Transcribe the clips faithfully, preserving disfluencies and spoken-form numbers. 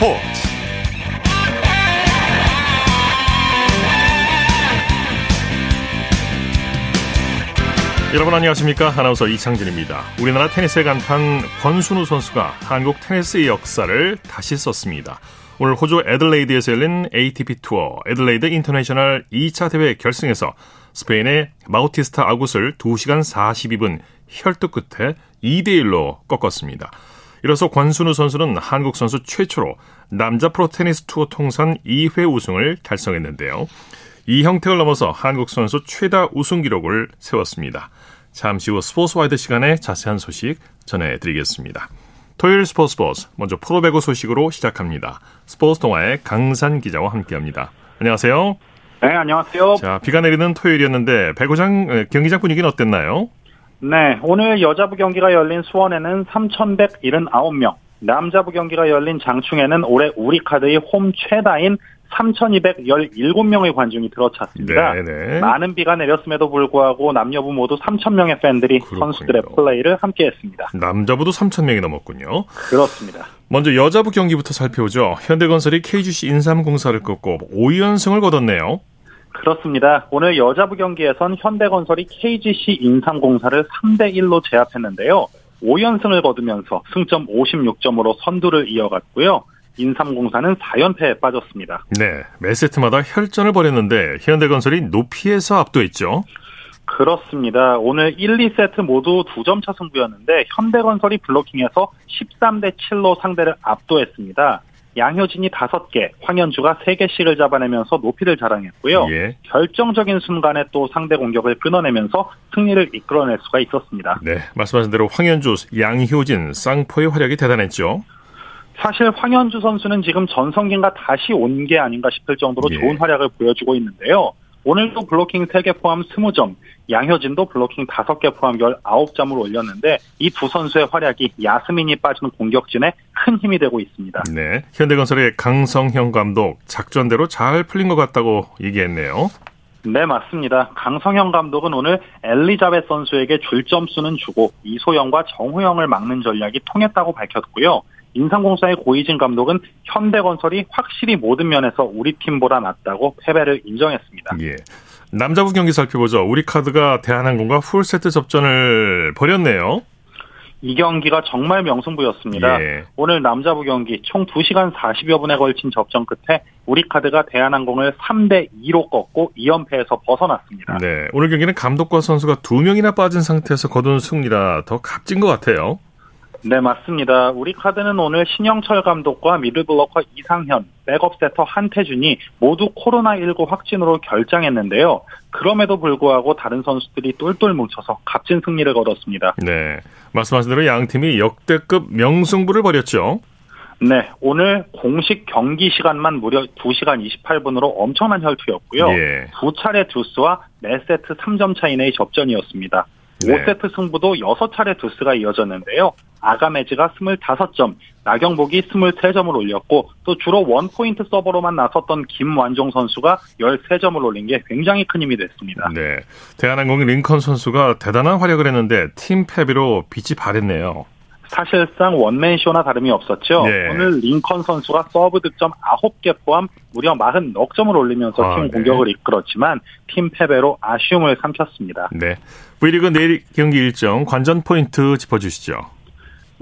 스포츠 여러분 안녕하십니까? 아나운서 이창진입니다. 우리나라 테니스의 간판 권순우 선수가 한국 테니스의 역사를 다시 썼습니다. 오늘 호주 애들레이드에서 열린 에이티피 투어 애들레이드 인터내셔널 이 차 대회 결승에서 스페인의 바우티스타 아굿을 두 시간 사십이 분 혈투 끝에 이 대 일로 꺾었습니다. 이로써 권순우 선수는 한국 선수 최초로 남자 프로 테니스 투어 통산 이 회 우승을 달성했는데요. 이 형태를 넘어서 한국 선수 최다 우승 기록을 세웠습니다. 잠시 후 스포츠와이드 시간에 자세한 소식 전해드리겠습니다. 토요일 스포츠 스포츠, 먼저 프로배구 소식으로 시작합니다. 스포츠 동아의 강산 기자와 함께합니다. 안녕하세요. 네, 안녕하세요. 자, 비가 내리는 토요일이었는데 배구장, 경기장 분위기는 어땠나요? 네, 오늘 여자부 경기가 열린 수원에는 삼천백칠십구 명, 남자부 경기가 열린 장충에는 올해 우리카드의 홈 최다인 삼천이백십칠 명의 관중이 들어찼습니다. 네네. 많은 비가 내렸음에도 불구하고 남녀부 모두 삼천 명의 팬들이 그렇군요. 선수들의 플레이를 함께했습니다. 남자부도 삼천 명이 넘었군요. 그렇습니다. 먼저 여자부 경기부터 살펴보죠. 현대건설이 케이지씨 인삼공사를 꺾고 오 연승을 거뒀네요. 그렇습니다. 오늘 여자부 경기에선 현대건설이 케이지씨 인삼공사를 삼 대 일로 제압했는데요. 오 연승을 거두면서 승점 오십육 점으로 선두를 이어갔고요. 인삼공사는 사 연패에 빠졌습니다. 네, 매 세트마다 혈전을 벌였는데 현대건설이 높이에서 압도했죠. 그렇습니다. 오늘 일, 이 세트 모두 두 점 차 승부였는데 현대건설이 블로킹에서 십삼 대 칠로 상대를 압도했습니다. 양효진이 다섯 개, 황현주가 세 개씩을 잡아내면서 높이를 자랑했고요. 예. 결정적인 순간에 또 상대 공격을 끊어내면서 승리를 이끌어낼 수가 있었습니다. 네, 말씀하신 대로 황현주, 양효진, 쌍포의 활약이 대단했죠. 사실 황현주 선수는 지금 전성기인가 다시 온 게 아닌가 싶을 정도로 예. 좋은 활약을 보여주고 있는데요. 오늘도 블로킹 세 개 포함 이십 점, 양효진도 블로킹 다섯 개 포함 십구 점을 올렸는데 이 두 선수의 활약이 야스민이 빠진 공격진에 큰 힘이 되고 있습니다. 네, 현대건설의 강성형 감독 작전대로 잘 풀린 것 같다고 얘기했네요. 네, 맞습니다. 강성형 감독은 오늘 엘리자벳 선수에게 줄 점수는 주고 이소영과 정호영을 막는 전략이 통했다고 밝혔고요. 인삼공사의 고이진 감독은 현대건설이 확실히 모든 면에서 우리 팀보다 낫다고 패배를 인정했습니다. 예. 남자부 경기 살펴보죠. 우리카드가 대한항공과 풀세트 접전을 벌였네요. 이 경기가 정말 명승부였습니다. 예. 오늘 남자부 경기 총 두 시간 사십여 분에 걸친 접전 끝에 우리카드가 대한항공을 삼 대 이로 꺾고 이 연패에서 벗어났습니다. 네, 오늘 경기는 감독과 선수가 두 명이나 빠진 상태에서 거둔 승리라 더 값진 것 같아요. 네, 맞습니다. 우리 카드는 오늘 신영철 감독과 미들블러커 이상현, 백업세터 한태준이 모두 코로나십구 확진으로 결장했는데요. 그럼에도 불구하고 다른 선수들이 똘똘 뭉쳐서 값진 승리를 거뒀습니다. 네, 말씀하신 대로 양 팀이 역대급 명승부를 벌였죠. 네, 오늘 공식 경기 시간만 무려 두 시간 이십팔 분으로 엄청난 혈투였고요. 예. 두 차례 듀스와 네 세트 삼 점 차 이내의 접전이었습니다. 네. 오 세트 승부도 여섯 차례 듀스가 이어졌는데요. 아가메즈가 이십오 점, 나경복이 이십삼 점을 올렸고 또 주로 원포인트 서버로만 나섰던 김완종 선수가 십삼 점을 올린 게 굉장히 큰 힘이 됐습니다. 네, 대한항공의 링컨 선수가 대단한 활약을 했는데 팀 패배로 빛이 바랬네요. 사실상 원맨쇼나 다름이 없었죠. 네. 오늘 링컨 선수가 서브 득점 아홉 개 포함 무려 사십사 점을 올리면서 아, 팀 네. 공격을 이끌었지만 팀 패배로 아쉬움을 삼켰습니다. 네, V리그 내일 경기 일정 관전 포인트 짚어주시죠.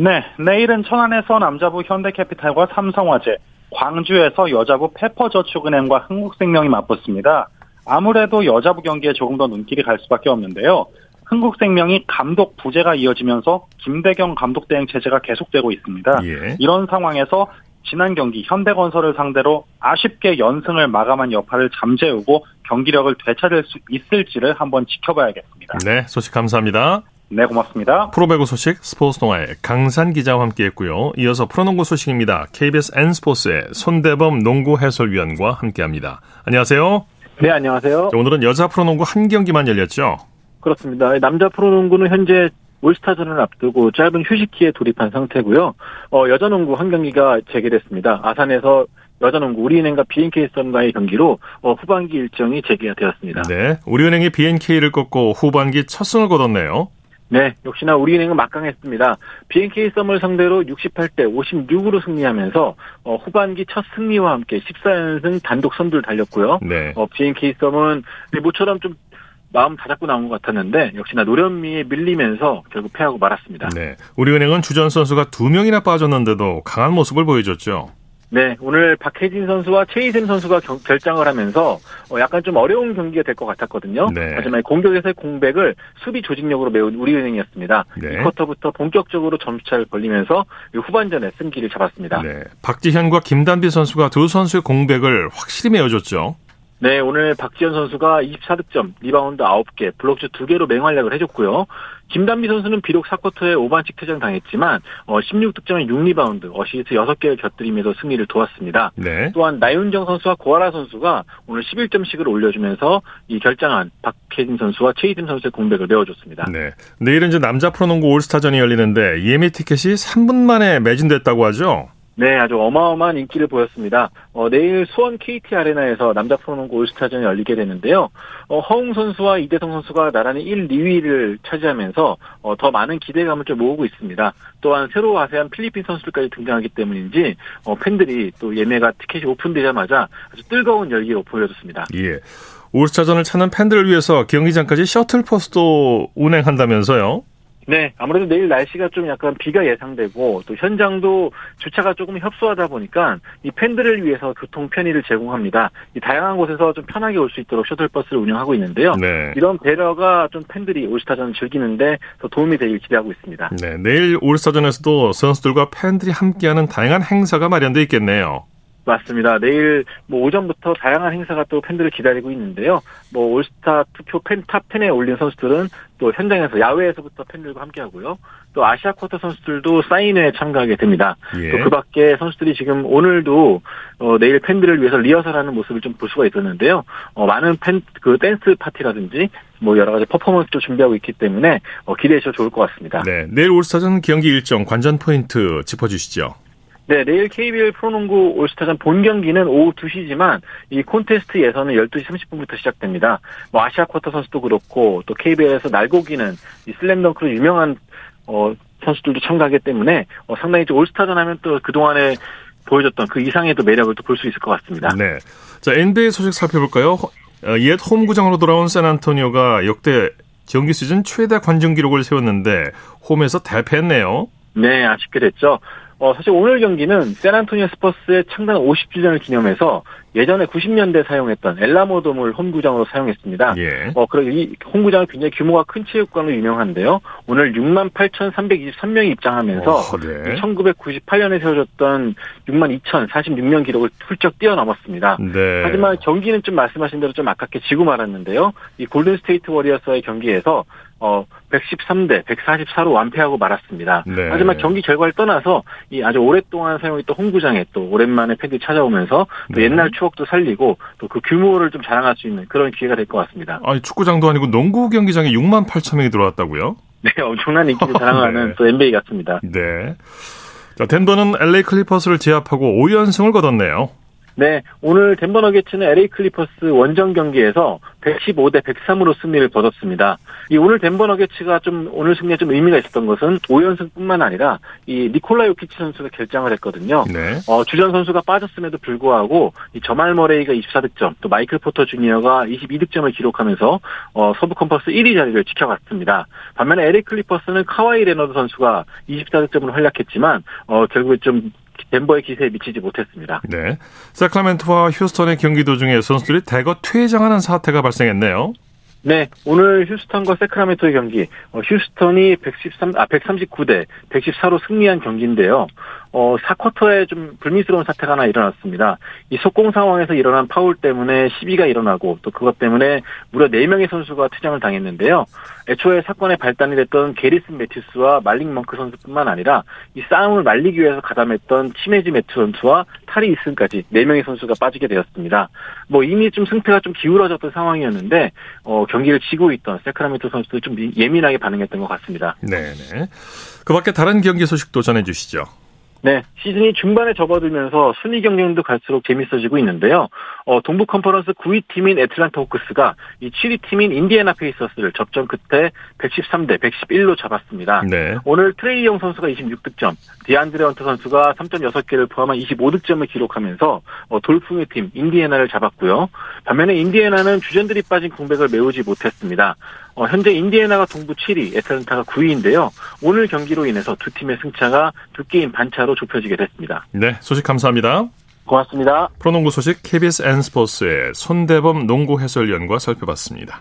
네, 내일은 천안에서 남자부 현대캐피탈과 삼성화재, 광주에서 여자부 페퍼저축은행과 흥국생명이 맞붙습니다. 아무래도 여자부 경기에 조금 더 눈길이 갈 수밖에 없는데요. 흥국생명이 감독 부재가 이어지면서 김대경 감독 대행 체제가 계속되고 있습니다. 예. 이런 상황에서 지난 경기 현대건설을 상대로 아쉽게 연승을 마감한 여파를 잠재우고 경기력을 되찾을 수 있을지를 한번 지켜봐야겠습니다. 네, 소식 감사합니다. 네, 고맙습니다. 프로배구 소식 스포츠 동아의 강산 기자와 함께했고요. 이어서 프로농구 소식입니다. 케이비에스 N스포츠의 손대범 농구 해설위원과 함께합니다. 안녕하세요. 네, 안녕하세요. 자, 오늘은 여자 프로농구 한 경기만 열렸죠? 그렇습니다. 남자 프로농구는 현재 올스타전을 앞두고 짧은 휴식기에 돌입한 상태고요. 어, 여자 농구 한 경기가 재개됐습니다. 아산에서 여자농구 우리은행과 비엔케이썸과의 경기로 어, 후반기 일정이 재개가 되었습니다. 네, 우리은행이 비엔케이를 꺾고 후반기 첫 승을 거뒀네요. 네, 역시나 우리은행은 막강했습니다. 비엔케이썸을 상대로 육십팔 대 오십육으로 승리하면서 어, 후반기 첫 승리와 함께 십사 연승 단독 선두를 달렸고요. 네. 어, 비엔케이썸은 모처럼 좀 마음 다잡고 나온 것 같았는데 역시나 노련미에 밀리면서 결국 패하고 말았습니다. 네, 우리은행은 주전 선수가 두 명이나 빠졌는데도 강한 모습을 보여줬죠. 네, 오늘 박혜진 선수와 최희샘 선수가 경, 결장을 하면서 어, 약간 좀 어려운 경기가 될 것 같았거든요. 네. 하지만 공격에서의 공백을 수비 조직력으로 메운 우리은행이었습니다. 네. 이 쿼터부터 본격적으로 점수차를 벌리면서 후반전에 승기를 잡았습니다. 네, 박지현과 김단비 선수가 두 선수의 공백을 확실히 메워줬죠. 네, 오늘 박지현 선수가 이십사 득점, 리바운드 아홉 개, 블록슛 두 개로 맹활약을 해줬고요. 김단비 선수는 비록 사 쿼터에 오 반씩 퇴장당했지만 어, 십육 득점에 육 리바운드, 어시스트 여섯 개를 곁들이면서 승리를 도왔습니다. 네. 또한 나윤정 선수와 고아라 선수가 오늘 십일 점씩을 올려주면서 이 결장한 박혜진 선수와 최희진 선수의 공백을 메워줬습니다. 네, 내일은 이제 남자 프로농구 올스타전이 열리는데 예매 티켓이 삼 분 만에 매진됐다고 하죠? 네, 아주 어마어마한 인기를 보였습니다. 어, 내일 수원 케이티 아레나에서 남자 프로농구 올스타전이 열리게 되는데요. 어, 허웅 선수와 이대성 선수가 나란히 일, 이 위를 차지하면서 어, 더 많은 기대감을 좀 모으고 있습니다. 또한 새로 와세한 필리핀 선수들까지 등장하기 때문인지 어, 팬들이 또 예매가 티켓이 오픈되자마자 아주 뜨거운 열기로 보여줬습니다. 예, 올스타전을 찾는 팬들을 위해서 경기장까지 셔틀버스도 운행한다면서요? 네, 아무래도 내일 날씨가 좀 약간 비가 예상되고 또 현장도 주차가 조금 협소하다 보니까 이 팬들을 위해서 교통 편의를 제공합니다. 이 다양한 곳에서 좀 편하게 올 수 있도록 셔틀버스를 운영하고 있는데요. 네. 이런 배려가 좀 팬들이 올스타전을 즐기는데 더 도움이 되길 기대하고 있습니다. 네, 내일 올스타전에서도 선수들과 팬들이 함께하는 다양한 행사가 마련돼 있겠네요. 맞습니다. 내일 뭐 오전부터 다양한 행사가 또 팬들을 기다리고 있는데요. 뭐 올스타 투표 팬 탑 텐에 올린 선수들은 또 현장에서 야외에서부터 팬들과 함께하고요. 또 아시아 쿼터 선수들도 사인회에 참가하게 됩니다. 예. 또 그 밖에 선수들이 지금 오늘도 어, 내일 팬들을 위해서 리허설하는 모습을 좀 볼 수가 있었는데요. 어, 많은 팬, 그 댄스 파티라든지 뭐 여러 가지 퍼포먼스도 준비하고 있기 때문에 어, 기대해 주셔도 좋을 것 같습니다. 네, 내일 올스타전 경기 일정 관전 포인트 짚어주시죠. 네, 내일 케이비엘 프로농구 올스타전 본 경기는 오후 두 시지만 이 콘테스트 예선은 열두 시 삼십 분부터 시작됩니다. 뭐 아시아 쿼터 선수도 그렇고 또 케이비엘에서 날고기는 이 슬램덩크로 유명한 어, 선수들도 참가하기 때문에 어, 상당히 올스타전 하면 또 그동안에 보여줬던 그 이상의 또 매력을 또 볼 수 있을 것 같습니다. 네, 자 엔비에이 소식 살펴볼까요? 어, 옛 홈구장으로 돌아온 샌안토니오가 역대 정규 시즌 최다 관중 기록을 세웠는데 홈에서 대패했네요. 네, 아쉽게 됐죠. 어, 사실 오늘 경기는 샌안토니오 스퍼스의 창단 오십 주년을 기념해서 예전에 구십 년대 사용했던 엘라모돔을 홈구장으로 사용했습니다. 예. 어, 그리고 이 홈구장은 굉장히 규모가 큰 체육관으로 유명한데요. 오늘 육만 팔천삼백이십삼 명이 입장하면서 오, 네. 천구백구십팔 년에 세워졌던 육만 이천사십육 명 기록을 훌쩍 뛰어넘었습니다. 네. 하지만 경기는 좀 말씀하신 대로 좀 아깝게 지고 말았는데요. 이 골든스테이트 워리어스와의 경기에서 어, 백십삼 대 백사십사로 완패하고 말았습니다. 네. 하지만 경기 결과를 떠나서 이 아주 오랫동안 사용했던 홈구장에 또 오랜만에 팬들이 찾아오면서 또 네. 옛날 추억도 살리고 또 그 규모를 좀 자랑할 수 있는 그런 기회가 될 것 같습니다. 아니, 축구장도 아니고 농구 경기장에 육만 팔천 명이 들어왔다고요? 네, 엄청난 인기를 자랑하는 네. 또 엔비에이 같습니다. 네. 자, 덴버는 엘에이 클리퍼스를 제압하고 오 연승을 거뒀네요. 네, 오늘 덴버 너게츠는 엘에이 클리퍼스 원정 경기에서 백십오 대 백삼으로 승리를 거뒀습니다. 이 오늘 덴버 너게츠가 좀 오늘 승리에 좀 의미가 있었던 것은 오 연승뿐만 아니라 이 니콜라 요키치 선수가 결장을 했거든요. 네. 어, 주전 선수가 빠졌음에도 불구하고 이 저말 머레이가 이십사 득점, 또 마이클 포터 주니어가 이십이 득점을 기록하면서 어, 서부 컨퍼런스 일 위 자리를 지켜갔습니다. 반면에 엘에이 클리퍼스는 카와이 레너드 선수가 이십사 득점으로 활약했지만 어, 결국에 좀 덴버의 기세에 미치지 못했습니다. 네, 새크라멘토와 휴스턴의 경기 도중에 선수들이 대거 퇴장하는 사태가 발생했네요. 네, 오늘 휴스턴과 새크라멘토의 경기, 어, 휴스턴이 백십삼, 아, 백삼십구 대 백십사로 승리한 경기인데요. 어, 사 쿼터에 좀 불미스러운 사태가 하나 일어났습니다. 이 속공 상황에서 일어난 파울 때문에 시비가 일어나고 또 그것 때문에 무려 네 명의 선수가 퇴장을 당했는데요. 애초에 사건의 발단이 됐던 게리슨 매튜스와 말링 멍크 선수뿐만 아니라 이 싸움을 말리기 위해서 가담했던 치메지 매튜 선수와 타리 이슨까지 네 명의 선수가 빠지게 되었습니다. 뭐 이미 좀 승패가 좀 기울어졌던 상황이었는데 어, 경기를 지고 있던 새크라멘토 선수도 좀 예민하게 반응했던 것 같습니다. 네네. 그 밖에 다른 경기 소식도 전해주시죠. 네, 시즌이 중반에 접어들면서 순위 경쟁도 갈수록 재밌어지고 있는데요. 어, 동부 컨퍼런스 구 위 팀인 애틀란타 호크스가 이 칠 위 팀인 인디애나 페이서스를 접전 끝에 백십삼 대 백십일로 잡았습니다. 네. 오늘 트레이 영 선수가 이십육 득점, 디안드레 헌터 선수가 삼 점 여섯 개를 포함한 이십오 득점을 기록하면서 어, 돌풍의 팀 인디애나를 잡았고요. 반면에 인디애나는 주전들이 빠진 공백을 메우지 못했습니다. 어, 현재 인디애나가 동부 칠 위, 애틀란타가 구 위인데요. 오늘 경기로 인해서 두 팀의 승차가 두 게임 반차로 좁혀지게 됐습니다. 네, 소식 감사합니다. 고맙습니다. 프로농구 소식 케이비에스 N스포츠의 손대범 농구 해설위원과 살펴봤습니다.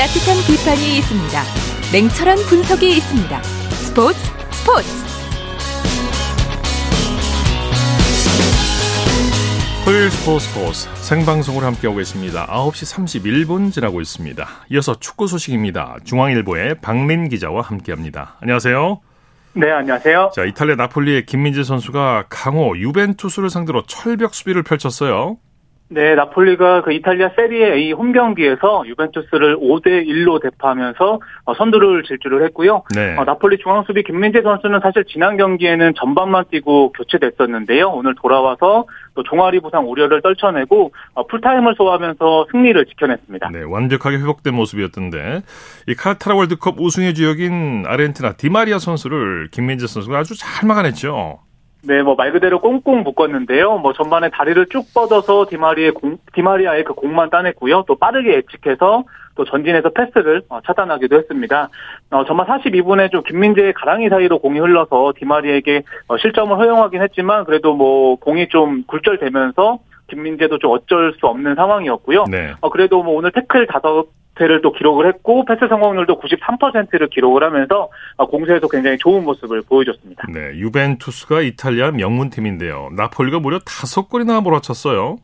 따뜻한 비판이 있습니다. 냉철한 분석이 있습니다. 스포츠, 스포츠. 토요일 스포츠 스포츠 생방송으로 함께하고 있습니다. 아홉 시 삼십일 분 지나고 있습니다. 이어서 축구 소식입니다. 중앙일보의 박민 기자와 함께합니다. 안녕하세요. 네, 안녕하세요. 자, 이탈리아 나폴리의 김민재 선수가 강호 유벤투스를 상대로 철벽 수비를 펼쳤어요. 네, 나폴리가 그 이탈리아 세리에 A 홈 경기에서 유벤투스를 오 대 일로 대파하면서 어, 선두를 질주를 했고요. 네. 어, 나폴리 중앙수비 김민재 선수는 사실 지난 경기에는 전반만 뛰고 교체됐었는데요. 오늘 돌아와서 또 종아리 부상 우려를 떨쳐내고 어, 풀타임을 소화하면서 승리를 지켜냈습니다. 네, 완벽하게 회복된 모습이었던데 이 카타르 월드컵 우승의 주역인 아르헨티나 디마리아 선수를 김민재 선수가 아주 잘 막아냈죠. 네, 뭐, 말 그대로 꽁꽁 묶었는데요. 뭐, 전반에 다리를 쭉 뻗어서 디마리의 공, 디마리아의 그 공만 따냈고요. 또 빠르게 예측해서 또 전진해서 패스를 어, 차단하기도 했습니다. 어, 전반 사십이 분에 좀 김민재의 가랑이 사이로 공이 흘러서 디마리에게 어, 실점을 허용하긴 했지만 그래도 뭐, 공이 좀 굴절되면서 김민재도 좀 어쩔 수 없는 상황이었고요. 네. 어, 그래도 뭐, 오늘 태클 다섯, 를 또 기록을 했고 패스 성공률도 구십삼 퍼센트를 기록을 하면서 공세에서 굉장히 좋은 모습을 보여줬습니다. 네, 유벤투스가 이탈리아 명문팀인데요. 나폴리가 무려 다섯 골이나 몰아쳤어요.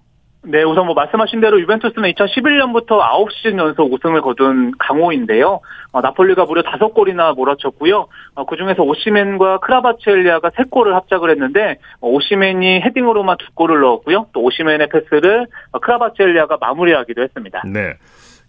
네, 우선 뭐 말씀하신 대로 유벤투스는 이천십일 년부터 아홉 시즌 연속 우승을 거둔 강호인데요. 어, 나폴리가 무려 다섯 골이나 몰아쳤고요. 어, 그중에서 오시맨과 크라바첼리아가 세 골을 합작을 했는데 어, 오시맨이 헤딩으로만 두 골을 넣었고요. 또 오시맨의 패스를 어, 크라바첼리아가 마무리하기도 했습니다. 네.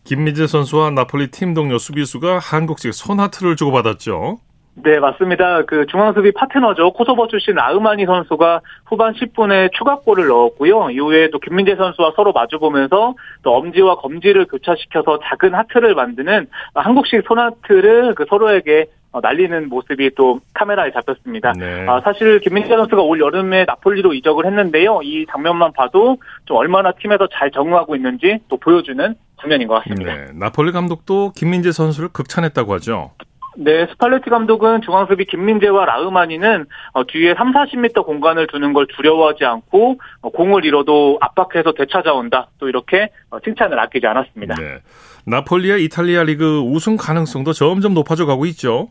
김민재 선수와 나폴리 팀 동료 수비수가 한국식 손하트를 주고받았죠. 네, 맞습니다. 그 중앙수비 파트너죠. 코소보 출신 아흐마니 선수가 후반 십 분에 추가골을 넣었고요. 이후에 또 김민재 선수와 서로 마주보면서 또 엄지와 검지를 교차시켜서 작은 하트를 만드는 한국식 손하트를 그 서로에게 날리는 모습이 또 카메라에 잡혔습니다. 네. 아, 사실 김민재 선수가 올 여름에 나폴리로 이적을 했는데요. 이 장면만 봐도 좀 얼마나 팀에서 잘 적응하고 있는지 또 보여주는 장면인 것 같습니다. 네. 나폴리 감독도 김민재 선수를 극찬했다고 하죠. 네, 스팔레티 감독은 중앙수비 김민재와 라흐마니는 어, 뒤에 삼, 사십 미터 공간을 두는 걸 두려워하지 않고 어, 공을 잃어도 압박해서 되찾아온다. 또 이렇게 어, 칭찬을 아끼지 않았습니다. 네, 나폴리의 이탈리아 리그 우승 가능성도 점점 높아져가고 있죠.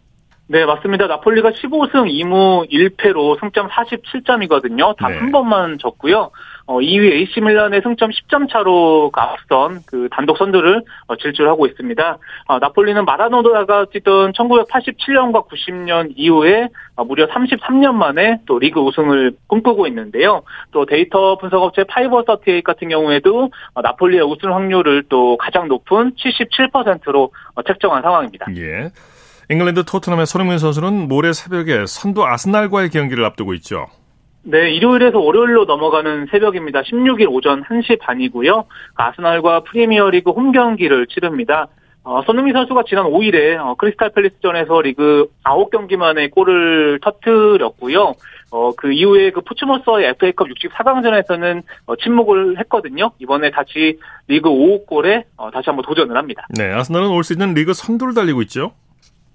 네, 맞습니다. 나폴리가 십오 승 이 무 일 패로 승점 사십칠 점이거든요. 단 한 네. 번만 졌고요. 어, 이 위 에이씨 밀란의 승점 십 점 차로 그 앞선 그 단독 선두를 어, 질주하고 있습니다. 어, 나폴리는 마라도나가 뛰던 천구백팔십칠 년과 구십 년 이후에 어, 무려 삼십삼 년 만에 또 리그 우승을 꿈꾸고 있는데요. 또 데이터 분석업체 파이버서티에잇 같은 경우에도 어, 나폴리의 우승 확률을 또 가장 높은 칠십칠 퍼센트로 어, 책정한 상황입니다. 예. 잉글랜드 토트넘의 손흥민 선수는 모레 새벽에 선두 아스날과의 경기를 앞두고 있죠. 네, 일요일에서 월요일로 넘어가는 새벽입니다. 십육 일 오전 한 시 반이고요. 아스날과 프리미어리그 홈경기를 치릅니다. 어, 손흥민 선수가 지난 오 일에 어, 크리스탈 팰리스전에서 리그 아홉 경기 만에 골을 터뜨렸고요. 어, 그 이후에 그 포츠머스와의 에프에이컵 육십사 강전에서는 어, 침묵을 했거든요. 이번에 다시 리그 오 골에 어, 다시 한번 도전을 합니다. 네, 아스날은 올 시즌 리그 선두를 달리고 있죠.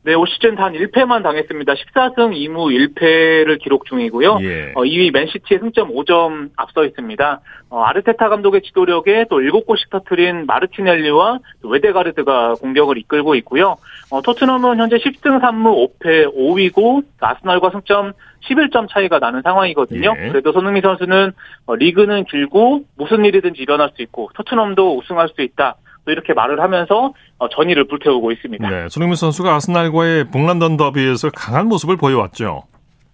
네, 올 시즌 단 일 패만 당했습니다. 십사 승 이 무 일 패를 기록 중이고요. 예. 어, 이 위 맨시티의 승점 오 점 앞서 있습니다. 어, 아르테타 감독의 지도력에 또 일곱 골씩 터뜨린 마르티넬리와 웨데가르드가 공격을 이끌고 있고요. 어, 토트넘은 현재 십 승 삼 무 오 패 오 위고 아스날과 승점 십일 점 차이가 나는 상황이거든요. 예. 그래도 손흥민 선수는 어, 리그는 길고 무슨 일이든지 일어날 수 있고 토트넘도 우승할 수 있다. 또 이렇게 말을 하면서 전의를 불태우고 있습니다. 네, 손흥민 선수가 아스날과의 북런던 더비에서 강한 모습을 보여왔죠.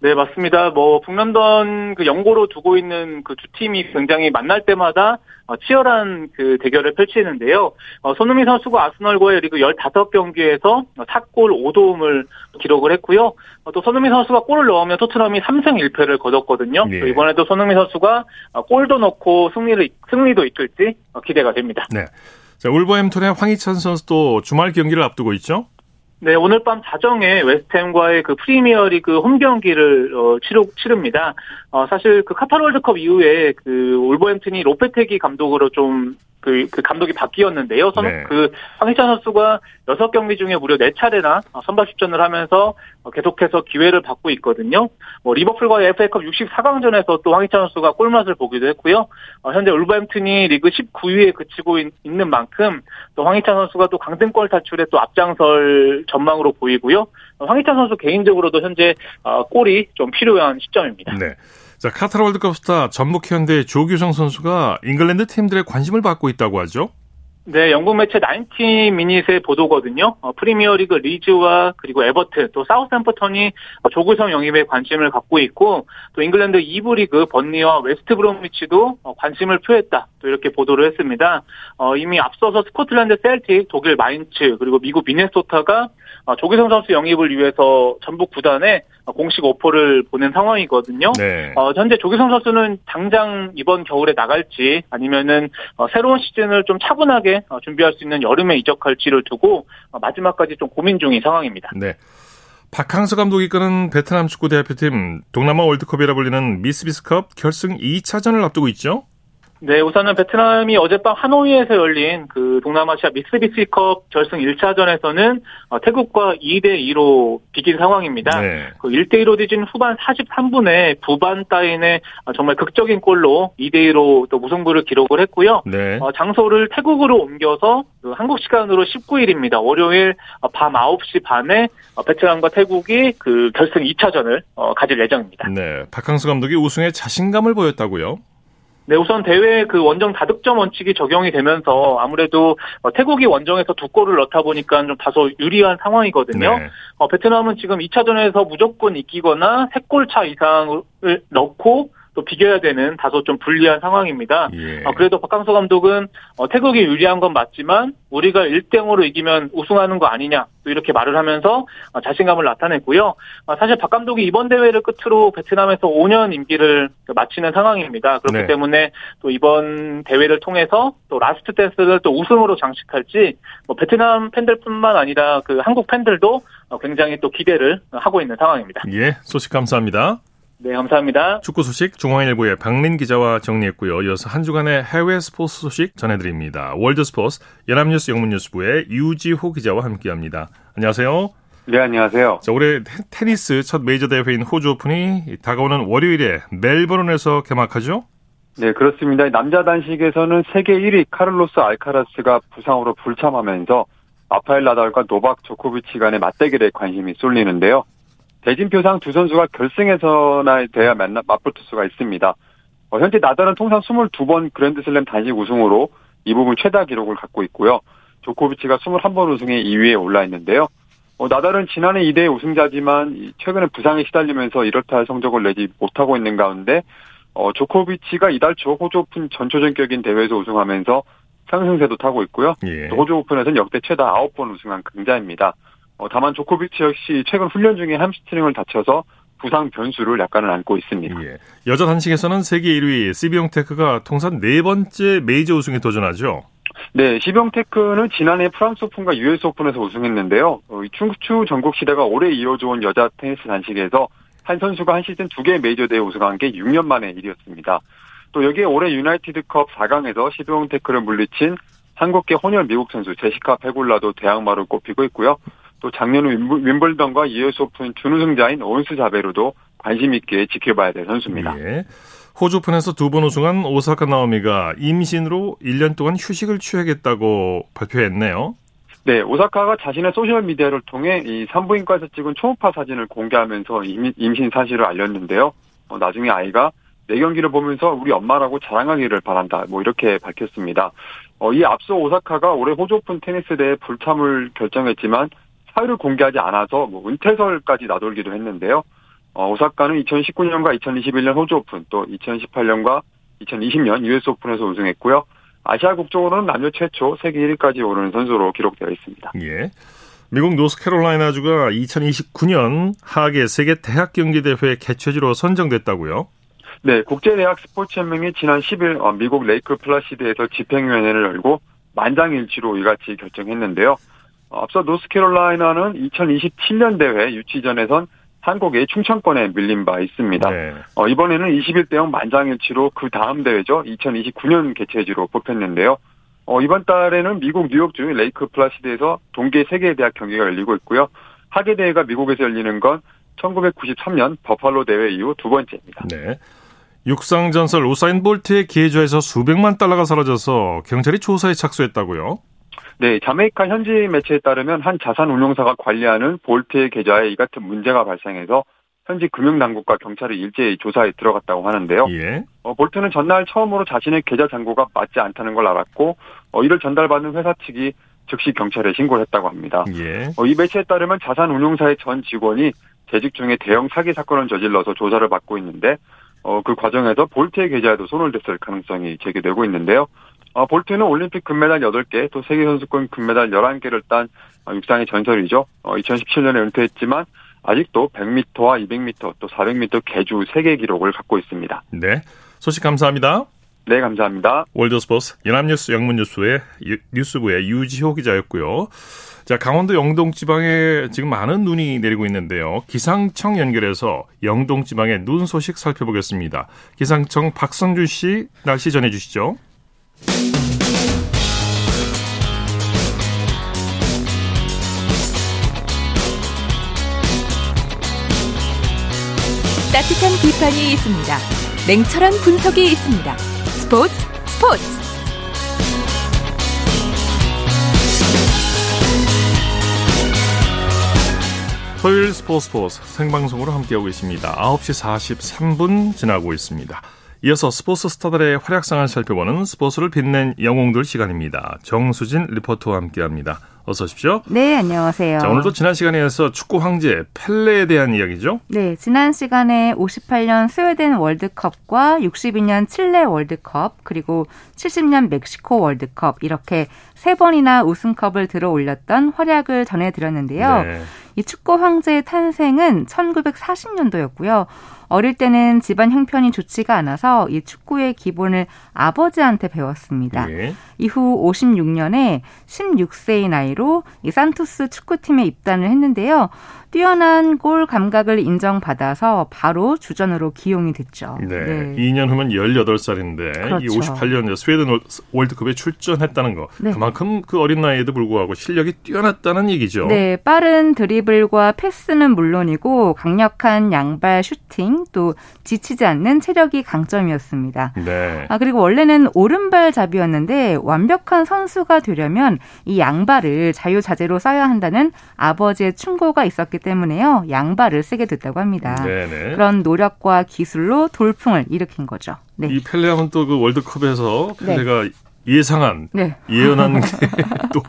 네, 맞습니다. 뭐 북런던 그 연고로 두고 있는 그 두 팀이 굉장히 만날 때마다 치열한 그 대결을 펼치는데요. 어, 손흥민 선수가 아스널과의 리그 십오 경기에서 사 골 오 도움을 기록을 했고요. 어, 또 손흥민 선수가 골을 넣으면 토트넘이 삼승 일패를 거뒀거든요. 네. 이번에도 손흥민 선수가 골도 넣고 승리를, 승리도 이끌지 기대가 됩니다. 네. 자, 울버햄튼의 황희찬 선수도 주말 경기를 앞두고 있죠? 네, 오늘 밤 자정에 웨스트햄과의 그 프리미어리그 홈 경기를 어, 치르, 치릅니다. 어, 사실 그 카타르 월드컵 이후에 그 울버햄튼이 로페테기 감독으로 좀 그, 그 감독이 바뀌었는데요. 선, 네. 그 황희찬 선수가 여섯 경기 중에 무려 네 차례나 선발 출전을 하면서 계속해서 기회를 받고 있거든요. 뭐 리버풀과의 에프에이컵 육십사 강전에서 또 황희찬 선수가 골맛을 보기도 했고요. 어, 현재 울버햄튼이 리그 십구 위에 그치고 있, 있는 만큼 또 황희찬 선수가 또 강등권 탈출에 또 앞장설 전망으로 보이고요. 어, 황희찬 선수 개인적으로도 현재 어, 골이 좀 필요한 시점입니다. 네. 자, 카타르 월드컵 스타 전북현대의 조규성 선수가 잉글랜드 팀들의 관심을 받고 있다고 하죠? 네, 영국 매체 나인티 미닛의 보도거든요. 어, 프리미어리그 리즈와 그리고 에버튼, 또 사우스햄프턴이 조규성 영입에 관심을 갖고 있고 또 잉글랜드 이 부 리그 번리와 웨스트브롬위치도 어, 관심을 표했다. 또 이렇게 보도를 했습니다. 어, 이미 앞서서 스코틀랜드 셀틱, 독일 마인츠, 그리고 미국 미네소타가 어, 조규성 선수 영입을 위해서 전북 구단에 공식 오퍼를 보낸 상황이거든요. 네. 어, 현재 조규성 선수는 당장 이번 겨울에 나갈지 아니면은 어, 새로운 시즌을 좀 차분하게 준비할 수 있는 여름에 이적할지를 두고 마지막까지 좀 고민 중인 상황입니다. 네, 박항서 감독이 이끄는 베트남 축구 대표팀 동남아 월드컵이라 불리는 미쓰비스컵 결승 이 차전을 앞두고 있죠? 네, 우선은 베트남이 어젯밤 하노이에서 열린 그 동남아시아 미쓰비시컵 결승 일 차전에서는 태국과 이 대 이로 비긴 상황입니다. 네. 그 일 대 이로 뒤진 후반 사십삼 분에 부반 따인의 정말 극적인 골로 이 대 이로 또 무승부를 기록을 했고요. 네. 어, 장소를 태국으로 옮겨서 그 한국 시간으로 십구 일입니다. 월요일 밤 아홉 시 반에 베트남과 태국이 그 결승 이 차전을 어, 가질 예정입니다. 네, 박항서 감독이 우승에 자신감을 보였다고요? 네, 우선 대회 그 원정 다득점 원칙이 적용이 되면서 아무래도 태국이 원정에서 두 골을 넣다 보니까 좀 다소 유리한 상황이거든요. 네. 어, 베트남은 지금 이 차전에서 무조건 이기거나 세 골 차 이상을 넣고 또 비겨야 되는 다소 좀 불리한 상황입니다. 예. 어, 그래도 박항서 감독은 어, 태국이 유리한 건 맞지만 우리가 일 대 영으로 이기면 우승하는 거 아니냐 또 이렇게 말을 하면서 어, 자신감을 나타냈고요. 어, 사실 박 감독이 이번 대회를 끝으로 베트남에서 오 년 임기를 마치는 상황입니다. 그렇기 네. 때문에 또 이번 대회를 통해서 또 라스트 댄스를 또 우승으로 장식할지 뭐 베트남 팬들뿐만 아니라 그 한국 팬들도 어, 굉장히 또 기대를 하고 있는 상황입니다. 예, 소식 감사합니다. 네, 감사합니다. 축구 소식 중앙일보의 박린 기자와 정리했고요. 이어서 한 주간의 해외 스포츠 소식 전해드립니다. 월드스포츠 연합뉴스 영문뉴스부의 유지호 기자와 함께합니다. 안녕하세요. 네, 안녕하세요. 자, 올해 테니스 첫 메이저 대회인 호주 오픈이 다가오는 월요일에 멜버른에서 개막하죠? 네, 그렇습니다. 남자 단식에서는 세계 일 위 카를로스 알카라스가 부상으로 불참하면서 라파엘 나달과 노박 조코비치 간의 맞대결에 관심이 쏠리는데요. 대진표상 두 선수가 결승에서나 돼야 맞붙을 수가 있습니다. 어, 현재 나달은 통상 이십이 번 그랜드슬램 단식 우승으로 이 부분 최다 기록을 갖고 있고요. 조코비치가 이십일 번 우승에 이 위에 올라있는데요. 어, 나달은 지난해 이 대회 우승자지만 최근에 부상에 시달리면서 이렇다 할 성적을 내지 못하고 있는 가운데 어, 조코비치가 이달 초 호주 오픈 전초전격인 대회에서 우승하면서 상승세도 타고 있고요. 예. 또 호주 오픈에서는 역대 최다 아홉 번 우승한 강자입니다. 어, 다만 조코비치 역시 최근 훈련 중에 햄스트링을 다쳐서 부상 변수를 약간은 안고 있습니다. 예. 여자 단식에서는 세계 일 위 시비용테크가 통산 네 번째 메이저 우승에 도전하죠? 네, 시비용테크는 지난해 프랑스 오픈과 유에스 오픈에서 우승했는데요. 어, 춘추 전국 시대가 오래 이어져온 여자 테니스 단식에서 한 선수가 한 시즌 두 개의 메이저 대회 우승한 게 육 년 만의 일이었습니다. 또 여기에 올해 유나이티드컵 사 강에서 시비용테크를 물리친 한국계 혼혈 미국 선수 제시카 페골라도 대항마로 꼽히고 있고요. 또 작년 윈블던과 유에스 오픈 준우승자인 온스 자베르도 관심 있게 지켜봐야 될 선수입니다. 예. 호주 오픈에서 두 번 우승한 오사카 나오미가 임신으로 일 년 동안 휴식을 취하겠다고 발표했네요. 네, 오사카가 자신의 소셜미디어를 통해 이 산부인과에서 찍은 초음파 사진을 공개하면서 임신 사실을 알렸는데요. 어, 나중에 아이가 내 경기를 보면서 우리 엄마라고 자랑하기를 바란다. 뭐 이렇게 밝혔습니다. 어, 이 앞서 오사카가 올해 호주 오픈 테니스 대회 불참을 결정했지만 사유를 공개하지 않아서 뭐 은퇴설까지 나돌기도 했는데요. 오사카는 이천십구 년과 이천이십일 년 호주 오픈, 또 이천십팔 년과 이천이십 년 유에스 오픈에서 우승했고요. 아시아 국적으로는 남녀 최초 세계 일 위까지 오르는 선수로 기록되어 있습니다. 예. 미국 노스캐롤라이나주가 이천이십구 년 하계 세계 대학 경기 대회 개최지로 선정됐다고요? 네, 국제대학 스포츠연맹이 지난 십 일 미국 레이크 플라시드에서 집행위원회를 열고 만장일치로 이같이 결정했는데요. 앞서 노스캐롤라이나는 이천이십칠 년 대회 유치전에선 한국의 충청권에 밀린 바 있습니다. 네. 어, 이번에는 이십일 대 영 만장일치로 그 다음 대회죠. 이천이십구 년 개최지로 뽑혔는데요. 어, 이번 달에는 미국 뉴욕주 레이크 플라시드에서 동계 세계의 대학 경기가 열리고 있고요. 하계 대회가 미국에서 열리는 건 천구백구십삼 년 버팔로 대회 이후 두 번째입니다. 네. 육상전설 우사인 볼트의 계좌에서 수백만 달러가 사라져서 경찰이 조사에 착수했다고요? 네, 자메이카 현지 매체에 따르면 한 자산운용사가 관리하는 볼트의 계좌에 이 같은 문제가 발생해서 현지 금융당국과 경찰이 일제히 조사에 들어갔다고 하는데요. 예. 어, 볼트는 전날 처음으로 자신의 계좌 잔고가 맞지 않다는 걸 알았고 어, 이를 전달받은 회사 측이 즉시 경찰에 신고를 했다고 합니다. 예. 어, 이 매체에 따르면 자산운용사의 전 직원이 재직 중에 대형 사기 사건을 저질러서 조사를 받고 있는데 어, 그 과정에서 볼트의 계좌에도 손을 댔을 가능성이 제기되고 있는데요. 어, 볼트는 올림픽 금메달 여덟 개, 또 세계선수권 금메달 열한 개를 딴 어, 육상의 전설이죠. 어, 이천십칠 년에 은퇴했지만 아직도 백 미터와 이백 미터, 또 사백 미터 계주 세계 기록을 갖고 있습니다. 네, 소식 감사합니다. 네, 감사합니다. 월드스포츠 연합뉴스 영문뉴스의 뉴스부의 유지호 기자였고요. 자, 강원도 영동지방에 지금 많은 눈이 내리고 있는데요. 기상청 연결해서 영동지방의 눈 소식 살펴보겠습니다. 기상청 박성준 씨 날씨 전해주시죠. 따뜻한 비판이 있습니다. 냉철한 분석이 있습니다. 스포츠 스포츠 토요일 스포츠 스포츠 생방송으로 함께하고 계십니다. 아홉 시 사십삼 분 지나고 있습니다. 이어서 스포츠 스타들의 활약상을 살펴보는 스포츠를 빛낸 영웅들 시간입니다. 정수진 리포터와 함께합니다. 어서 오십시오. 네, 안녕하세요. 자, 오늘도 지난 시간에 이어서 축구 황제 펠레에 대한 이야기죠? 네, 지난 시간에 오십팔 년 스웨덴 월드컵과 육십이 년 칠레 월드컵 그리고 칠십 년 멕시코 월드컵 이렇게 세 번이나 우승컵을 들어올렸던 활약을 전해드렸는데요. 네. 이 축구 황제의 탄생은 천구백사십 년도였고요. 어릴 때는 집안 형편이 좋지가 않아서 이 축구의 기본을 아버지한테 배웠습니다. 예. 이후 오십육 년에 십육 세의 나이로 이 산투스 축구팀에 입단을 했는데요. 뛰어난 골 감각을 인정받아서 바로 주전으로 기용이 됐죠. 네, 네. 이 년 후면 열여덟 살인데 그렇죠. 이 오십팔 년 스웨덴 월드컵에 출전했다는 거. 네. 그만큼 그 어린 나이에도 불구하고 실력이 뛰어났다는 얘기죠. 네, 빠른 드리블과 패스는 물론이고 강력한 양발 슈팅 또 지치지 않는 체력이 강점이었습니다. 네. 아, 그리고 원래는 오른발 잡이였는데 완벽한 선수가 되려면 이 양발을 자유자재로 써야 한다는 아버지의 충고가 있었기 때문에요. 양발을 쓰게 됐다고 합니다. 네네. 그런 노력과 기술로 돌풍을 일으킨 거죠. 네. 이 펠레하면 또 그 월드컵에서 펠레가 네. 예상한, 네. 예언한 게 또,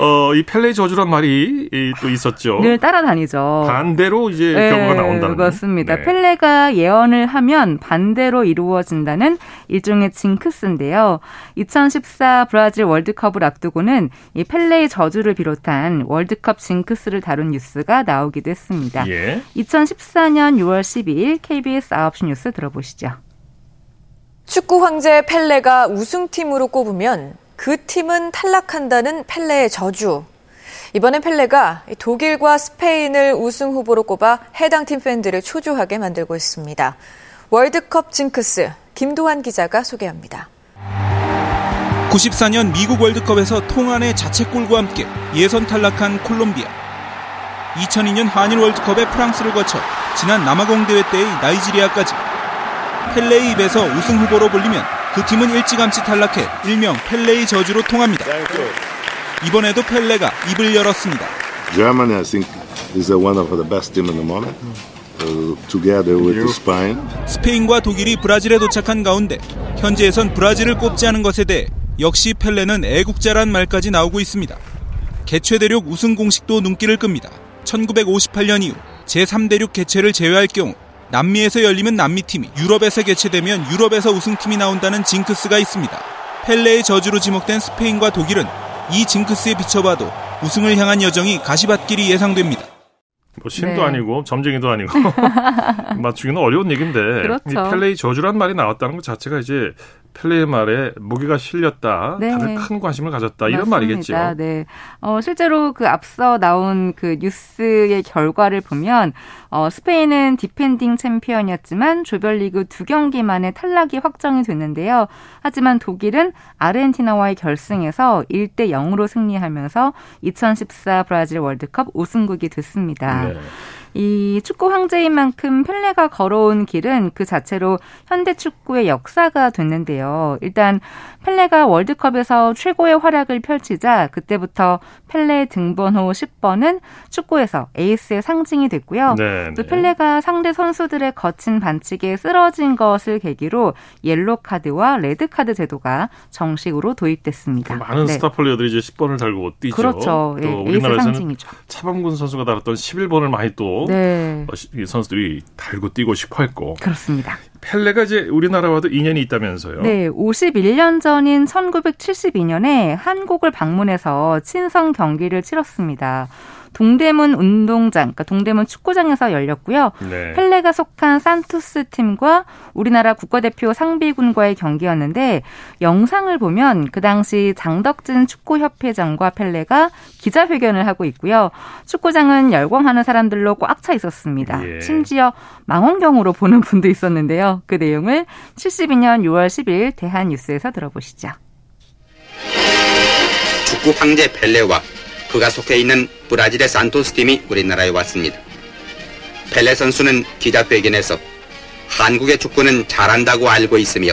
어, 이 펠레의 저주란 말이 또 있었죠. 늘 따라다니죠. 반대로 이제 네, 경우가 나온다는. 그렇습니다. 네. 펠레가 예언을 하면 반대로 이루어진다는 일종의 징크스인데요. 이천십사 브라질 월드컵을 앞두고는 이 펠레의 저주를 비롯한 월드컵 징크스를 다룬 뉴스가 나오기도 했습니다. 예. 이천십사 년 유월 십이일 케이비에스 아홉 시 뉴스 들어보시죠. 축구 황제 펠레가 우승팀으로 꼽으면 그 팀은 탈락한다는 펠레의 저주. 이번엔 펠레가 독일과 스페인을 우승 후보로 꼽아 해당 팀 팬들을 초조하게 만들고 있습니다. 월드컵 징크스 김도환 기자가 소개합니다. 구십사 년 미국 월드컵에서 통안의 자책골과 함께 예선 탈락한 콜롬비아. 이천이 년 한일 월드컵에 프랑스를 거쳐 지난 남아공 대회 때의 나이지리아까지. 펠레의 입에서 우승 후보로 불리면 그 팀은 일찌감치 탈락해 일명 펠레의 저주로 통합니다. 이번에도 펠레가 입을 열었습니다. Germany, I think, is one of the best team in the moment, together with Spain. 스페인과 독일이 브라질에 도착한 가운데 현지에선 브라질을 꼽지 않은 것에 대해 역시 펠레는 애국자란 말까지 나오고 있습니다. 개최 대륙 우승 공식도 눈길을 끕니다. 천구백오십팔 년 이후 제삼 대륙 개최를 제외할 경우 남미에서 열리면 남미팀이, 유럽에서 개최되면 유럽에서 우승팀이 나온다는 징크스가 있습니다. 펠레의 저주로 지목된 스페인과 독일은 이 징크스에 비춰봐도 우승을 향한 여정이 가시밭길이 예상됩니다. 뭐 신도 네. 아니고 점쟁이도 아니고 맞추기는 어려운 얘기인데 그렇죠. 이 펠레의 저주란 말이 나왔다는 것 자체가 이제 펠레의 말에 무게가 실렸다. 네. 다들 큰 관심을 가졌다. 이런 맞습니다. 말이겠죠. 네. 어, 실제로 그 앞서 나온 그 뉴스의 결과를 보면 어, 스페인은 디펜딩 챔피언이었지만 조별리그 두 경기 만에 탈락이 확정이 됐는데요. 하지만 독일은 아르헨티나와의 결승에서 일 대 영으로 승리하면서 이천십사 브라질 월드컵 우승국이 됐습니다. 네. 이 축구 황제인 만큼 펠레가 걸어온 길은 그 자체로 현대 축구의 역사가 됐는데요. 일단 펠레가 월드컵에서 최고의 활약을 펼치자 그때부터 펠레의 등번호 십 번은 축구에서 에이스의 상징이 됐고요. 네네. 또 펠레가 상대 선수들의 거친 반칙에 쓰러진 것을 계기로 옐로 카드와 레드 카드 제도가 정식으로 도입됐습니다. 많은 네. 스타 플레이어들이 이제 십 번을 달고 뛰죠. 그렇죠. 예, 우리나라에서는 에이스 상징이죠. 차범근 선수가 달았던 십일 번을 많이 또 네. 선수들이 달고 뛰고 싶어했고 그렇습니다. 펠레가 이제 우리나라와도 인연이 있다면서요? 네, 오십일 년 전인 천구백칠십이 년에 한국을 방문해서 친선 경기를 치렀습니다. 동대문 운동장, 그러니까 동대문 축구장에서 열렸고요. 네. 펠레가 속한 산투스 팀과 우리나라 국가대표 상비군과의 경기였는데 영상을 보면 그 당시 장덕진 축구협회장과 펠레가 기자회견을 하고 있고요. 축구장은 열광하는 사람들로 꽉 차 있었습니다. 예. 심지어 망원경으로 보는 분도 있었는데요. 그 내용을 칠십이 년 유월 십일 일 대한뉴스에서 들어보시죠. 축구 황제 펠레와 그가 속해 있는 브라질의 산토스 팀이 우리나라에 왔습니다. 펠레 선수는 기자회견에서 한국의 축구는 잘한다고 알고 있으며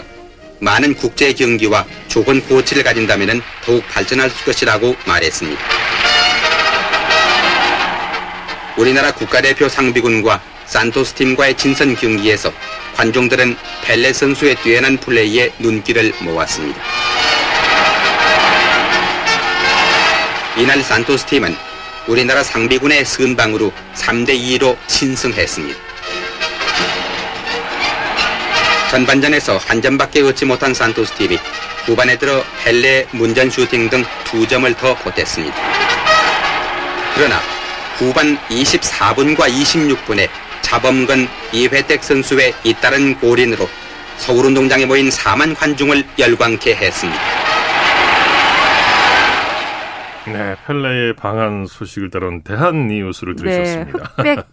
많은 국제 경기와 좋은 코치를 가진다면 더욱 발전할 것이라고 말했습니다. 우리나라 국가대표 상비군과 산토스 팀과의 친선 경기에서 관중들은 펠레 선수의 뛰어난 플레이에 눈길을 모았습니다. 이날 산토스 팀은 우리나라 상비군의 선방으로 삼 대 이로 신승했습니다. 전반전에서 한 점밖에 얻지 못한 산토스 팀이 후반에 들어 펠레의 문전 슈팅 등 두 점을 더 보탰습니다. 그러나 후반 이십사 분과 이십육 분에 차범근, 이회택 선수의 잇따른 골인으로 서울운동장에 모인 사만 관중을 열광케 했습니다. 네, 펠레의 방한 소식을 다룬 대한뉴스를 들으셨습니다. 네, 흑백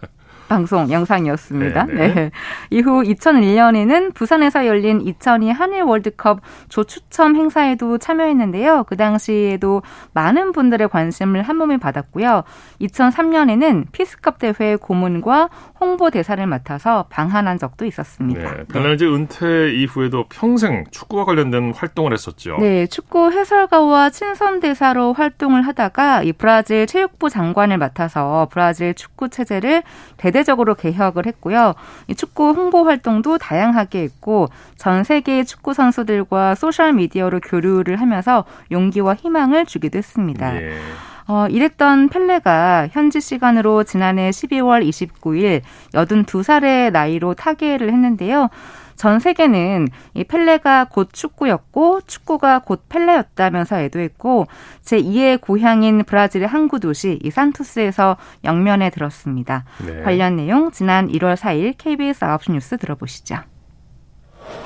방송 영상이었습니다. 네, 이후 이천일 년에는 부산에서 열린 이천이 한일 월드컵 조추첨 행사에도 참여했는데요. 그 당시에도 많은 분들의 관심을 한몸에 받았고요. 이천삼 년에는 피스컵 대회 고문과 홍보대사를 맡아서 방한한 적도 있었습니다. 네, 펠레는 이제 은퇴 이후에도 평생 축구와 관련된 활동을 했었죠. 네, 축구 해설가와 친선대사로 활동을 하다가 이 브라질 체육부 장관을 맡아서 브라질 축구 체제를 대대적으로 개혁을 했고요. 이 축구 홍보 활동도 다양하게 했고 전 세계의 축구 선수들과 소셜미디어로 교류를 하면서 용기와 희망을 주기도 했습니다. 네. 어, 이랬던 펠레가 현지 시간으로 지난해 십이월 이십구 일 여든두 살의 나이로 타계를 했는데요. 전 세계는 이 펠레가 곧 축구였고 축구가 곧 펠레였다면서 애도했고 제이의 고향인 브라질의 항구 도시 이 산투스에서 영면에 들었습니다. 네. 관련 내용 지난 일월 사 일 케이비에스 아홉 시 뉴스 들어보시죠.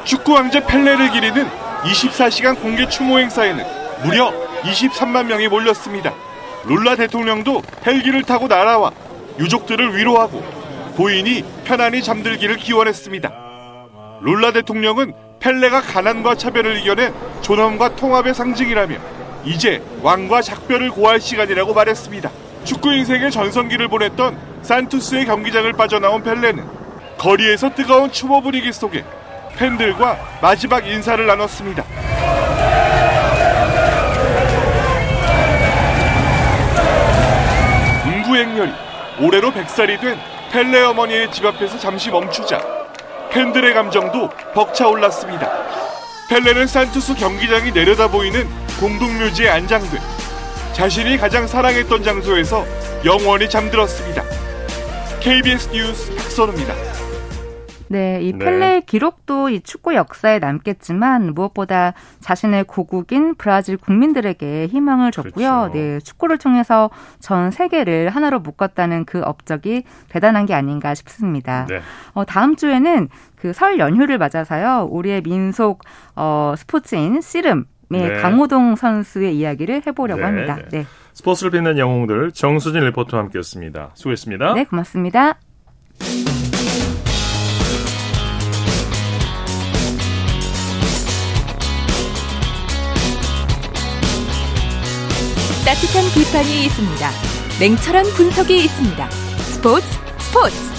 축구 왕제 펠레를 기리는 이십사 시간 공개 추모 행사에는 무려 이십삼만 명이 몰렸습니다. 룰라 대통령도 헬기를 타고 날아와 유족들을 위로하고 고인이 편안히 잠들기를 기원했습니다. 룰라 대통령은 펠레가 가난과 차별을 이겨낸 존엄과 통합의 상징이라며 이제 왕과 작별을 고할 시간이라고 말했습니다. 축구 인생의 전성기를 보냈던 산투스의 경기장을 빠져나온 펠레는 거리에서 뜨거운 추모 분위기 속에 팬들과 마지막 인사를 나눴습니다. 행렬이 올해로 백 살이 된 펠레 어머니의 집 앞에서 잠시 멈추자 팬들의 감정도 벅차올랐습니다. 펠레는 산투스 경기장이 내려다보이는 공동묘지에 안장돼 자신이 가장 사랑했던 장소에서 영원히 잠들었습니다. 케이비에스 뉴스 박선우입니다. 네, 이 펠레의 네. 기록도 이 축구 역사에 남겠지만 무엇보다 자신의 고국인 브라질 국민들에게 희망을 줬고요. 그렇죠. 네, 축구를 통해서 전 세계를 하나로 묶었다는 그 업적이 대단한 게 아닌가 싶습니다. 네. 어, 다음 주에는 그 설 연휴를 맞아서요. 우리의 민속 어, 스포츠인 씨름의 네. 강호동 선수의 이야기를 해보려고 네, 합니다. 네. 네. 스포츠를 빛낸 영웅들 정수진 리포터와 함께했습니다. 수고했습니다. 네, 고맙습니다. 따뜻한 비판이 있습니다. 냉철한 분석이 있습니다. 스포츠 스포츠.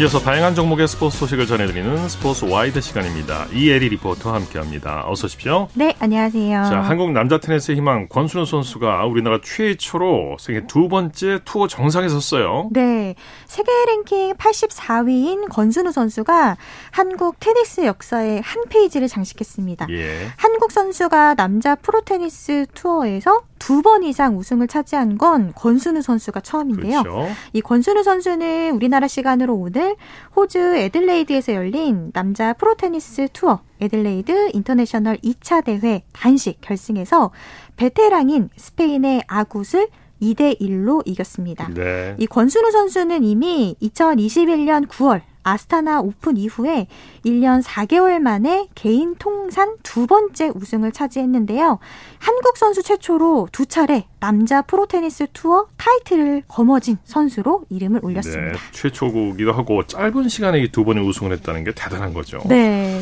이어서 다양한 종목의 스포츠 소식을 전해드리는 스포츠 와이드 시간입니다. 이혜리 리포터와 함께합니다. 어서 오십시오. 네, 안녕하세요. 자, 한국 남자 테니스의 희망 권순우 선수가 우리나라 최초로 세계 두 번째 투어 정상에 섰어요. 네, 세계 랭킹 팔십사 위인 권순우 선수가 한국 테니스 역사의 한 페이지를 장식했습니다. 예. 한국 선수가 남자 프로 테니스 투어에서 두 번 이상 우승을 차지한 건 권순우 선수가 처음인데요. 그렇죠. 이 권순우 선수는 우리나라 시간으로 오늘 호주 애들레이드에서 열린 남자 프로테니스 투어 애들레이드 인터내셔널 이 차 대회 단식 결승에서 베테랑인 스페인의 아굿을 이 대 일로 이겼습니다. 네. 이 권순우 선수는 이미 이천이십일 년 구월 아스타나 오픈 이후에 일 년 사 개월 만에 개인 통산 두 번째 우승을 차지했는데요. 한국 선수 최초로 두 차례 남자 프로테니스 투어 타이틀을 거머쥔 선수로 이름을 올렸습니다. 네, 최초고기도 하고 짧은 시간에 두 번의 우승을 했다는 게 대단한 거죠. 네.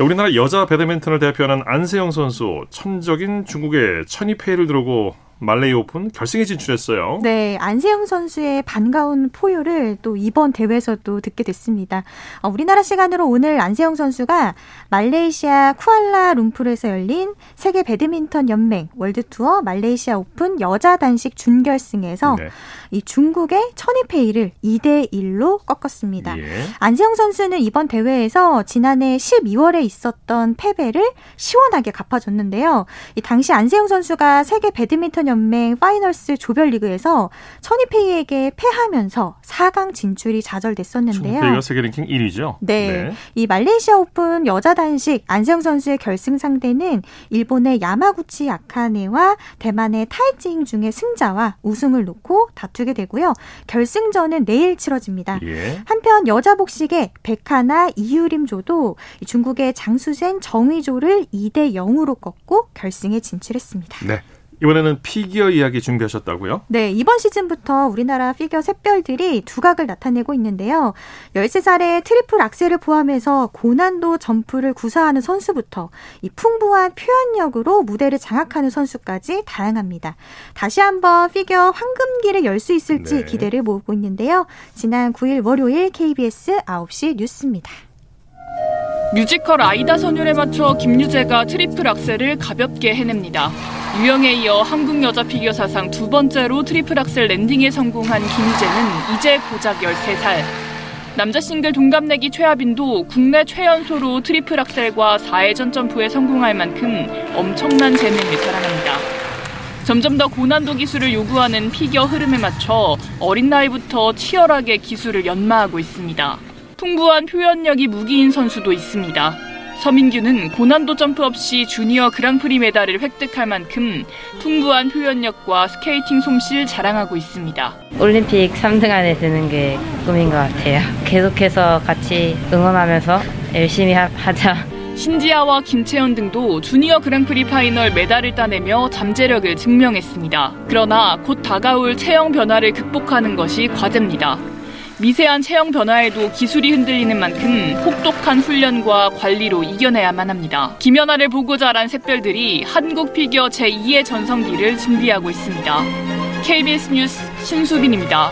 우리나라 여자 배드민턴을 대표하는 안세영 선수, 천적인 중국의 천이페이를 두르고 말레이 오픈 결승에 진출했어요. 네, 안세영 선수의 반가운 포효를 또 이번 대회에서도 듣게 됐습니다. 어, 우리나라 시간으로 오늘 안세영 선수가 말레이시아 쿠알라룸푸르에서 열린 세계 배드민턴 연맹 월드투어 말레이시아 오픈 여자 단식 준결승에서 네. 이 중국의 천이페이를 이 대 일로 꺾었습니다. 예. 안세영 선수는 이번 대회에서 지난해 십이월에 있었던 패배를 시원하게 갚아줬는데요. 이 당시 안세영 선수가 세계 배드민턴 연맹 파이널스 조별리그에서 천이페이에게 패하면서 사 강 진출이 좌절됐었는데요. 천이페이가 세계 랭킹 일 위죠? 네. 네. 이 말레이시아 오픈 여자 단식 안세영 선수의 결승 상대는 일본의 야마구치 아카네와 대만의 타이징 중에 승자와 우승을 놓고 다투게 되고요. 결승전은 내일 치러집니다. 예. 한편 여자 복식의 백하나 이유림조도 중국의 장수생 정의조를 이 대 영으로 꺾고 결승에 진출했습니다. 네. 이번에는 피겨 이야기 준비하셨다고요? 네, 이번 시즌부터 우리나라 피겨 샛별들이 두각을 나타내고 있는데요. 열세 살에 트리플 악셀을 포함해서 고난도 점프를 구사하는 선수부터 이 풍부한 표현력으로 무대를 장악하는 선수까지 다양합니다. 다시 한번 피겨 황금기를 열 수 있을지 네. 기대를 모으고 있는데요. 지난 구일 월요일 케이비에스 아홉 시 뉴스입니다. 뮤지컬 아이다 선율에 맞춰 김유재가 트리플 악셀을 가볍게 해냅니다. 유영에 이어 한국 여자 피겨 사상 두 번째로 트리플 악셀 랜딩에 성공한 김유재는 이제 고작 열세 살. 남자 싱글 동갑내기 최하빈도 국내 최연소로 트리플 악셀과 사 회전 점프에 성공할 만큼 엄청난 재능을 자랑합니다. 점점 더 고난도 기술을 요구하는 피겨 흐름에 맞춰 어린 나이부터 치열하게 기술을 연마하고 있습니다. 풍부한 표현력이 무기인 선수도 있습니다. 서민규는 고난도 점프 없이 주니어 그랑프리 메달을 획득할 만큼 풍부한 표현력과 스케이팅 솜씨를 자랑하고 있습니다. 올림픽 삼 등 안에 드는 게 꿈인 것 같아요. 계속해서 같이 응원하면서 열심히 하, 하자. 신지아와 김채연 등도 주니어 그랑프리 파이널 메달을 따내며 잠재력을 증명했습니다. 그러나 곧 다가올 체형 변화를 극복하는 것이 과제입니다. 미세한 체형 변화에도 기술이 흔들리는 만큼 혹독한 훈련과 관리로 이겨내야만 합니다. 김연아를 보고 자란 샛별들이 한국 피겨 제이의 전성기를 준비하고 있습니다. 케이비에스 뉴스 신수빈입니다.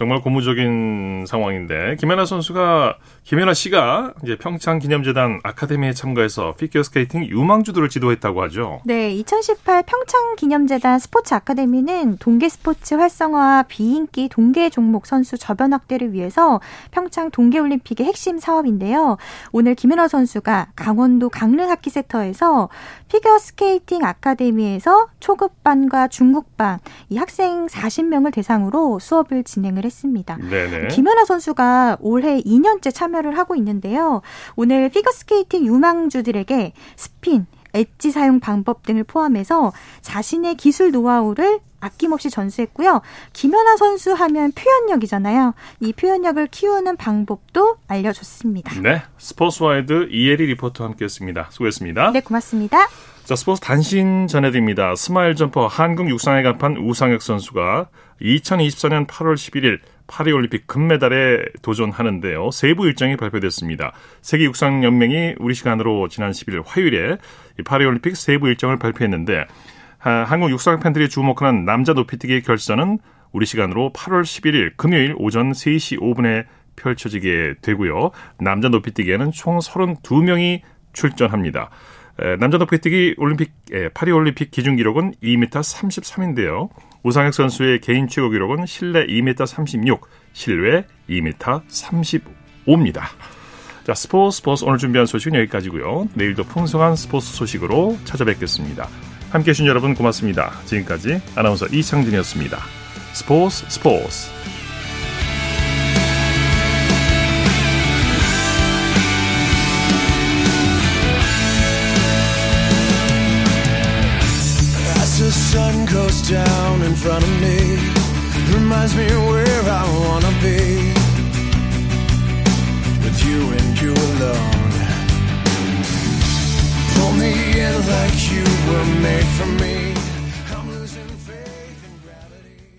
정말 고무적인 상황인데 김연아 선수가 김연아 씨가 이제 평창기념재단 아카데미에 참가해서 피겨스케이팅 유망주들을 지도했다고 하죠. 네, 이천십팔 평창기념재단 스포츠 아카데미는 동계 스포츠 활성화와 비인기 동계 종목 선수 저변 확대를 위해서 평창 동계올림픽의 핵심 사업인데요. 오늘 김연아 선수가 강원도 강릉학기센터에서 피겨스케이팅 아카데미에서 초급반과 중급반 이 학생 사십 명을 대상으로 수업을 진행을 했습니다. 했습니다. 네네. 김연아 선수가 올해 이 년째 참여를 하고 있는데요. 오늘 피겨스케이팅 유망주들에게 스핀, 엣지 사용 방법 등을 포함해서 자신의 기술 노하우를 아낌없이 전수했고요. 김연아 선수 하면 표현력이잖아요. 이 표현력을 키우는 방법도 알려줬습니다. 네, 스포츠와이드 이혜리 리포터와 함께했습니다. 수고했습니다. 네, 고맙습니다. 자, 스포츠 단신 전해드립니다. 스마일 점퍼 한국 육상에 간판 우상혁 선수가 이천이십사 년 팔월 십일일 파리올림픽 금메달에 도전하는데요. 세부 일정이 발표됐습니다. 세계육상연맹이 우리 시간으로 지난 십일일 화요일에 파리올림픽 세부 일정을 발표했는데 한국 육상 팬들이 주목하는 남자 높이뛰기 결선은 우리 시간으로 팔월 십일일 금요일 오전 세 시 오 분에 펼쳐지게 되고요. 남자 높이뛰기에는 총 서른두 명이 출전합니다. 남자 높이뛰기 올림픽 파리올림픽 기준기록은 이 미터 삼십삼인데요. 우상혁 선수의 개인 최고 기록은 실내 이 미터 삼십육, 실외 이 미터 삼십오입니다. 자, 스포츠 스포츠 오늘 준비한 소식은 여기까지고요. 내일도 풍성한 스포츠 소식으로 찾아뵙겠습니다. 함께해 주신 여러분 고맙습니다. 지금까지 아나운서 이창진이었습니다. 스포츠 스포츠 goes down in front of me, reminds me where I wanna be, with you and you alone, pull me in like you were made for me.